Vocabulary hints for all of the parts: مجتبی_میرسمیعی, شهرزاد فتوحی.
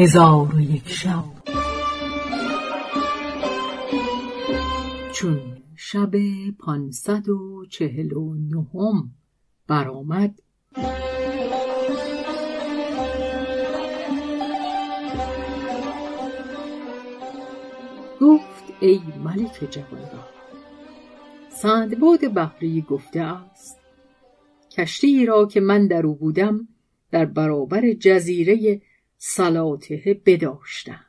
هزار و یک شب. چون شب 549 برآمد، گفت ای ملک جوانبخت، سندباد بحری گفته است کشتی را که من در او بودم در برابر جزیره سلاطه بداشتند.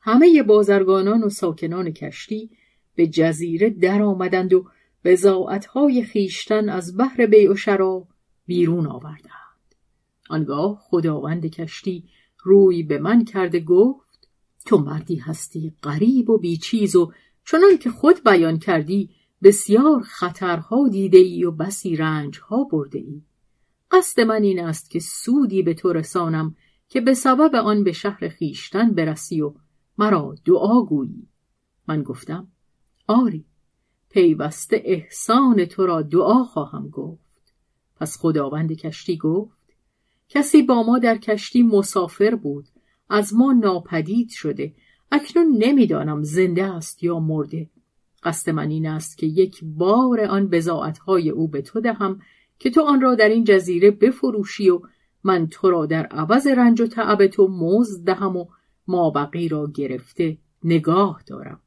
همه بازرگانان و ساکنان کشتی به جزیره در آمدند و بضاعت‌های خیشتن از بحر بیع و شرا بیرون آوردند. آنگاه خداوند کشتی روی به من کرده گفت تو مردی هستی غریب و بیچیز و چنان که خود بیان کردی بسیار خطرها دیده ای و بسی رنجها برده ای. قصد من این است که سودی به تو رسانم که به سبب آن به شهر خیشتن برسی و مرا دعا گویی. من گفتم آری، پیوسته احسان تو را دعا خواهم گفت. پس خداوند کشتی گفت کسی با ما در کشتی مسافر بود، از ما ناپدید شده، اکنون نمیدانم زنده است یا مرده. قصد من این است که یک بار آن بضاعت‌های او به تو دهم که تو آن را در این جزیره بفروشی و من تو را در عوض رنج و تعب تو مزد دهم و ما بقی را گرفته نگاه دارم.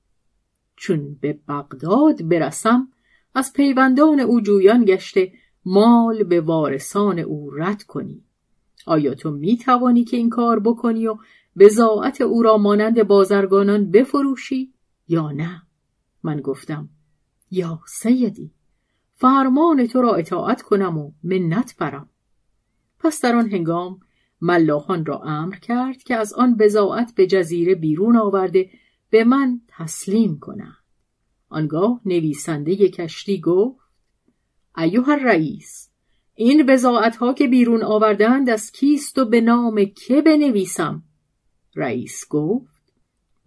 چون به بغداد برسم از پیوندان او جویان گشته مال به وارثان او رد کنی. آیا تو می توانی که این کار بکنی و بضاعت او را مانند بازرگانان بفروشی یا نه؟ من گفتم یا سیدی، فرمان تو را اطاعت کنم و منت برم. پس در آن هنگام ملاحان را امر کرد که از آن بضاعت به جزیره بیرون آورده به من تسلیم کنند. آنگاه نویسنده کشتی گفت ایها الرئیس، این بضاعت‌ها که بیرون آوردند از کیست و به نام که بنویسم؟ رئیس گفت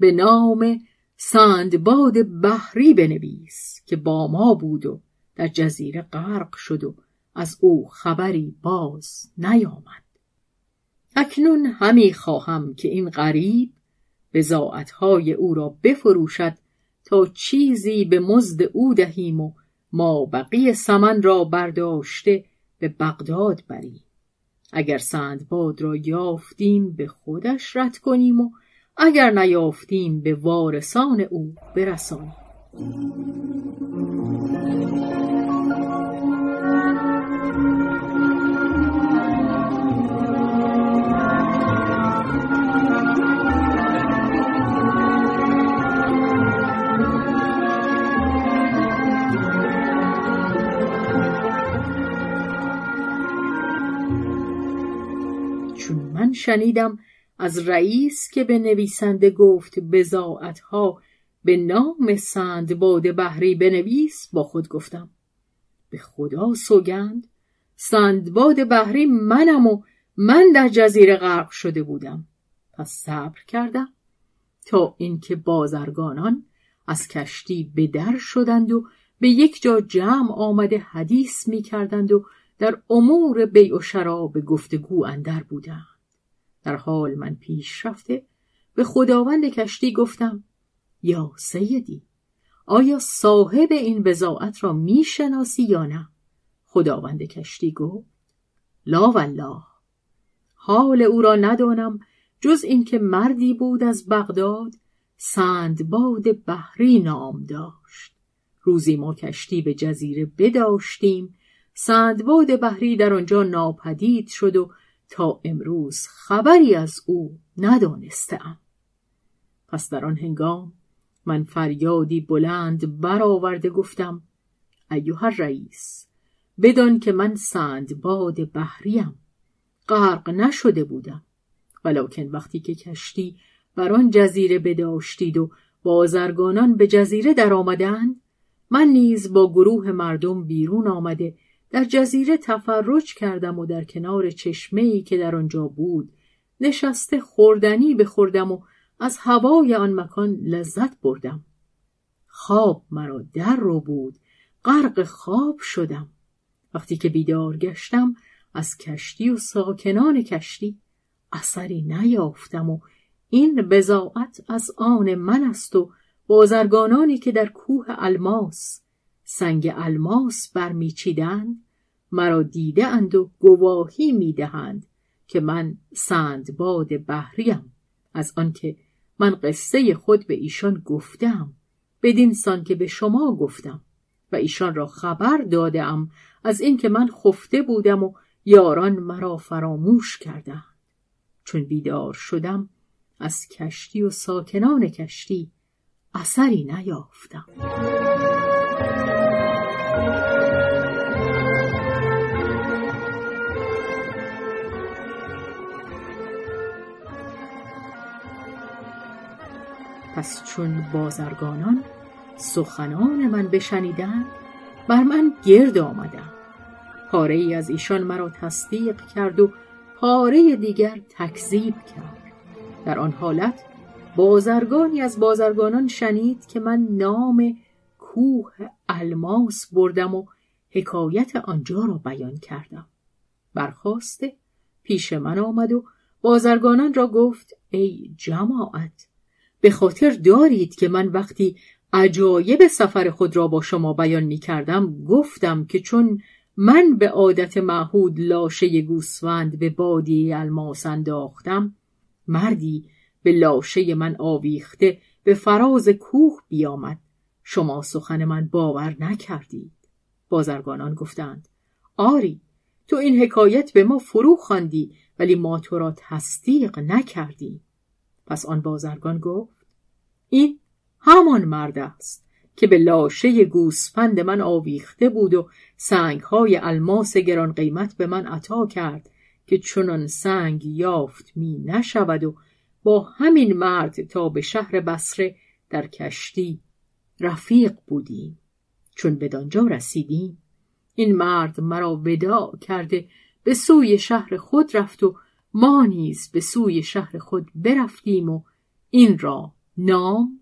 به نام سندباد بحری بنویس که با ما بود و در جزیره غرق شد و از او خبری باز نیامد. اکنون همی خواهم که این غریب بضاعت‌های او را بفروشد تا چیزی به مزد او دهیم و ما بقیه ثمن را برداشته به بغداد بریم. اگر سندباد را یافتیم به خودش رد کنیم و اگر نیافتیم به وارثان او برسانیم. شنیدم از رئیس که به نویسنده گفت بضاعت‌ها به نام سندباد بحری بنویس، با خود گفتم به خدا سوگند سندباد بحری منم و من در جزیره غرق شده بودم. پس صبر کردم تا اینکه بازرگانان از کشتی به در شدند و به یک جا جمع آمده حدیث می کردند و در امور بیع و شرا به گفتگو اندر بودند. در حال من پیش رفته به خداوند کشتی گفتم یا سیدی، آیا صاحب این بضاعت را می شناسی یا نه؟ خداوند کشتی گفت لا والله، حال او را ندانم جز این که مردی بود از بغداد سندباد بحری نام داشت. روزی ما کشتی به جزیره بداشتیم، سندباد بحری در آنجا ناپدید شد و تا امروز خبری از او ندانستم. پس در آن هنگام من فریادی بلند برآورده گفتم ایها الرئیس، بدان که من سندباد بحریم، غرق نشده بودم، ولکن وقتی که کشتی بر آن جزیره بداشتید و بازرگانان به جزیره در آمدند، من نیز با گروه مردم بیرون آمده در جزیره تفرج کردم و در کنار چشمه‌ای که در آنجا بود نشسته خوردنی بخوردم و از هوای آن مکان لذت بردم. خواب مرا در رو بود، غرق خواب شدم. وقتی که بیدار گشتم از کشتی و ساکنان کشتی اثری نیافتم و این بضاعت از آن من است و بازرگانانی که در کوه الماس سنگ الماس برمیچیدند مرا دیده اند و گواهی میدهند که من سندباد بحریم، از آنکه من قصه خود به ایشان گفتم بدین سان که به شما گفتم و ایشان را خبر دادم از اینکه من خفته بودم و یاران مرا فراموش کردند. چون بیدار شدم از کشتی و ساکنان کشتی اثری نیافتم. پس چون بازرگانان سخنان من بشنیدند بر من گرد آمدند. پاره ای از ایشان مرا تصدیق کرد و پاره دیگر تکذیب کرد. در آن حالت بازرگانی از بازرگانان شنید که من نام کوه الماس بردم و حکایت آنجا را بیان کردم. برخاسته پیش من آمد و بازرگانان را گفت ای جماعت، به خاطر دارید که من وقتی عجایب سفر خود را با شما بیان می کردم گفتم که چون من به عادت معهود لاشه گوسفند به بادیه الماس انداختم، مردی به لاشه من آویخته به فراز کوه بیامد، شما سخن من باور نکردید. بازرگانان گفتند آری، تو این حکایت به ما فرو خواندی ولی ما تو را تصدیق نکردیم. پس آن بازرگان گفت این همان مرد است که به لاشه گوسفند من آویخته بود و سنگهای الماس گران قیمت به من عطا کرد که چنان سنگ یافت می نشود و با همین مرد تا به شهر بصره در کشتی رفیق بودیم. چون بدانجا رسیدیم این مرد مرا وداع کرده به سوی شهر خود رفت و ما نیز به سوی شهر خود برفتیم و این را نام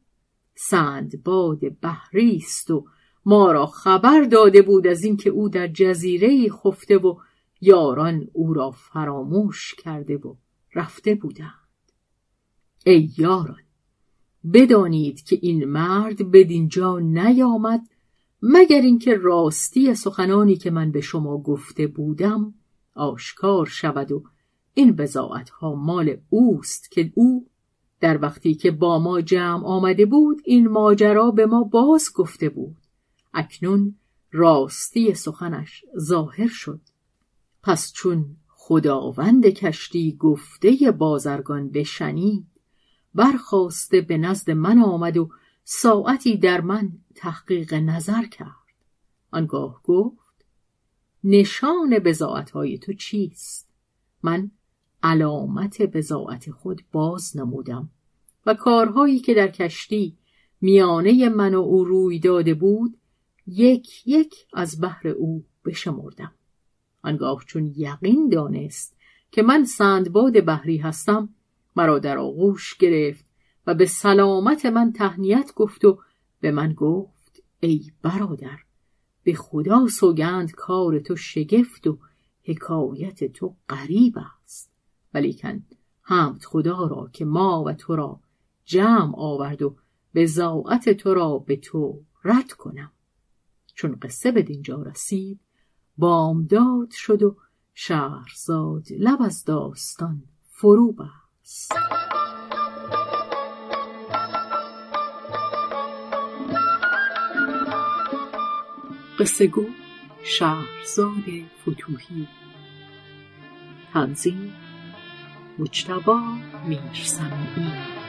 سندباد بحری است و ما را خبر داده بود از اینکه او در جزیره‌ای خفته و یاران او را فراموش کرده و رفته بودند. ای یاران، بدانید که این مرد بدینجا نیامد مگر اینکه راستی سخنانی که من به شما گفته بودم آشکار شود و این بضاعت‌ها مال اوست که او در وقتی که با ما جمع آمده بود این ماجرا به ما باز گفته بود. اکنون راستی سخنش ظاهر شد. پس چون خداوند کشتی گفته بازرگان بشنید برخاسته به نزد من آمد و ساعتی در من تحقیق نظر کرد. آنگاه گفت نشان بضاعت‌های تو چیست؟ من علامت بضاعت خود باز نمودم و کارهایی که در کشتی میانه من و او روی داده بود یک یک از بهر او بشمردم. آنگاه چون یقین دانست که من سندباد بحری هستم مرا در آغوش گرفت و به سلامت من تهنیت گفت و به من گفت ای برادر، به خدا سوگند کار تو شگفت و حکایت تو غریب است، ولیکن حمد خدا را که ما و تو را جمع آورد و بضاعت تو را به تو رد کنم. چون قصه به دینجا رسید بامداد شد و شهرزاد لب از داستان فرو بست. قصه گو شهرزاد فتوحی. تنظیم مجتبی میرسمیعی.